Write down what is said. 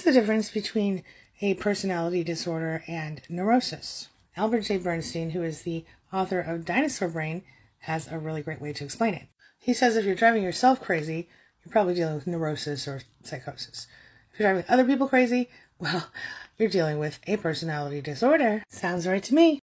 is the difference between a personality disorder and neurosis? Albert J. Bernstein, who is the author of Dinosaur Brain, has a really great way to explain it. He says if you're driving yourself crazy, you're probably dealing with neurosis or psychosis. If you're driving other people crazy, well, you're dealing with a personality disorder. Sounds right to me.